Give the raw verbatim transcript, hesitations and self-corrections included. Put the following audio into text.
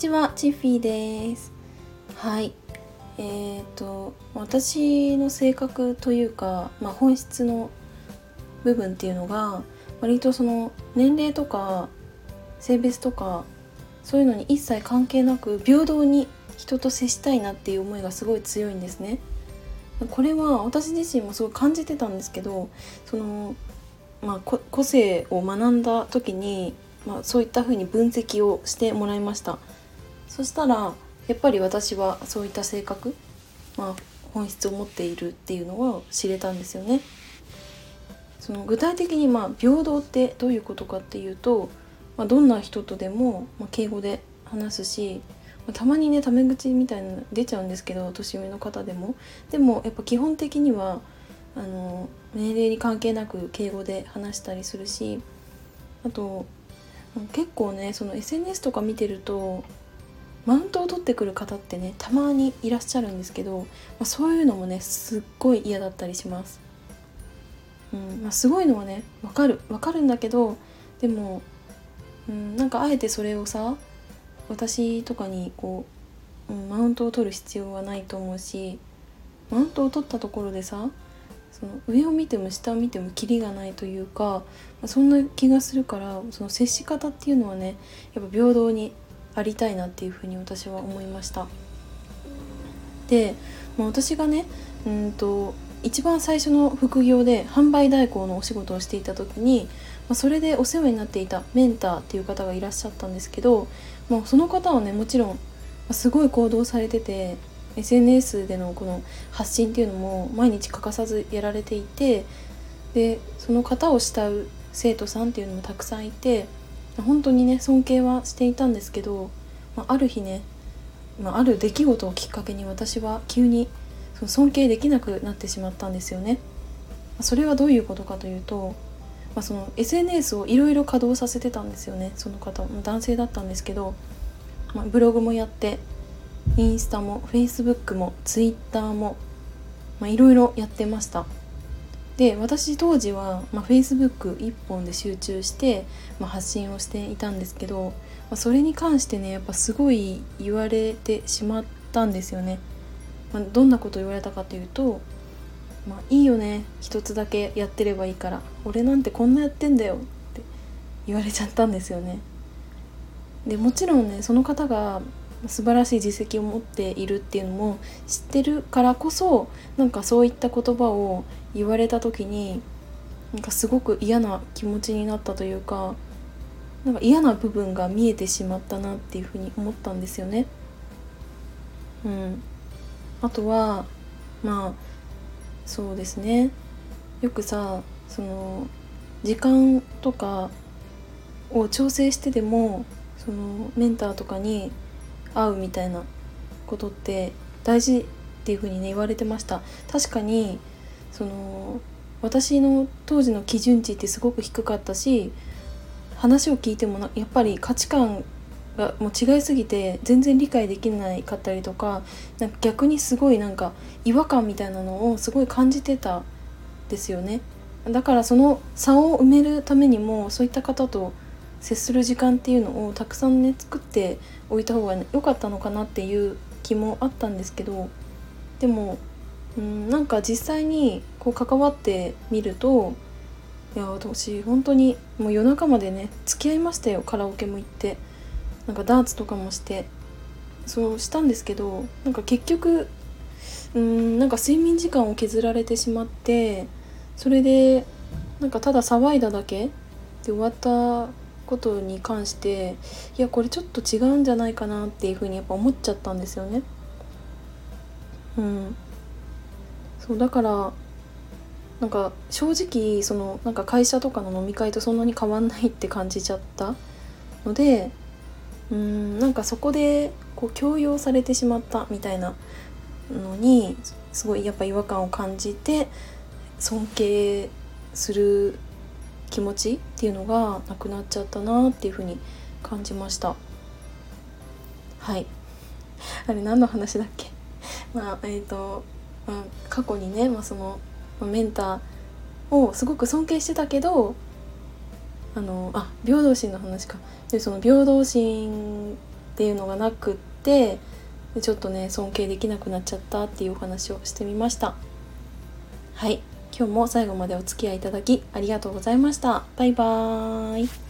ちは、チッフィーです。はい、えっと私の性格というか、まあ、本質の部分っていうのが割とその年齢とか性別とかそういうのに一切関係なく平等に人と接したいなっていう思いがすごい強いんですね。これは私自身もすごい感じてたんですけど、その、まあ、こ個性を学んだ時に、まあ、そういった風に分析をしてもらいました。そしたらやっぱり私はそういった性格、まあ、本質を持っているっていうのを知れたんですよね。その具体的にまあ平等ってどういうことかっていうと、まあ、どんな人とでも敬語で話すし、たまにねタメ口みたいなの出ちゃうんですけど、年上の方でもでもやっぱ基本的にはあの年齢に関係なく敬語で話したりするし、あと結構ねその エスエヌエス とか見てるとマウントを取ってくる方ってねたまにいらっしゃるんですけど、まあ、そういうのもねすっごい嫌だったりします。うんまあ、すごいのはねわかるわかるんだけど、でも、うん、なんかあえてそれをさ私とかにこう、うん、マウントを取る必要はないと思うし、マウントを取ったところでさその上を見ても下を見てもキリがないというか、まあ、そんな気がするから、その接し方っていうのはねやっぱ平等にありたいなっていうふうに私は思いました。で、まあ、私がねうんと一番最初の副業で販売代行のお仕事をしていた時に、まあ、それでお世話になっていたメンターっていう方がいらっしゃったんですけど、まあ、その方はねもちろんすごい行動されてて エスエヌエス でのこの発信っていうのも毎日欠かさずやられていて、でその方を慕う生徒さんっていうのもたくさんいて本当にね尊敬はしていたんですけど、まあ、ある日ね、まあ、ある出来事をきっかけに私は急に尊敬できなくなってしまったんですよね。それはどういうことかというと、まあ、その エスエヌエス をいろいろ稼働させてたんですよね。その方男性だったんですけど、まあ、ブログもやってインスタも Facebook も Twitter もいろいろやってました。で私当時は、まあ、Facebook 一本で集中して、まあ、発信をしていたんですけど、まあ、それに関してねやっぱすごい言われてしまったんですよね。まあ、どんなこと言われたかというと、まあ、いいよね一つだけやってればいいから俺なんてこんなやってんだよって言われちゃったんですよね。でもちろんねその方が素晴らしい実績を持っているっていうのも知ってるからこそ、なんかそういった言葉を言われた時になんかすごく嫌な気持ちになったというか、なんか嫌な部分が見えてしまったなっていうふうに思ったんですよね。うんあとはまあそうですね、よくさその時間とかを調整してでもそのメンターとかに会うみたいなことって大事っていう風にね言われてました。確かにその私の当時の基準値ってすごく低かったし、話を聞いてもやっぱり価値観がもう違いすぎて全然理解できないかったりとか、なんか逆にすごいなんか違和感みたいなのをすごい感じてたんですよね。だからその差を埋めるためにもそういった方と接する時間っていうのをたくさんね作っておいた方が良かったのかなっていう気もあったんですけど、でもうんなんか実際にこう関わってみると、いや私本当にもう夜中までね付き合いましたよ。カラオケも行ってなんかダーツとかもしてそうしたんですけど、なんか結局うーんなんか睡眠時間を削られてしまって、それでなんかただ騒いだだけで終わったことに関して、いやこれちょっと違うんじゃないかなっていうふうにやっぱ思っちゃったんですよね。うんそうだからなんか正直そのなんか会社とかの飲み会とそんなに変わんないって感じちゃったので、うーんなんかそこでこう強要されてしまったみたいなのにすごいやっぱ違和感を感じて、尊敬する気持ちっていうのがなくなっちゃったなっていう風に感じました。はいあれ何の話だっけまあえっと、まあ、過去にね、まあ、そのメンターをすごく尊敬してたけど、あのあ平等心の話か。でその平等心っっていうのがなくって、ちょっとね尊敬できなくなっちゃったっていうお話をしてみました。はい、今日も最後までお付き合いいただきありがとうございました。バイバーイ。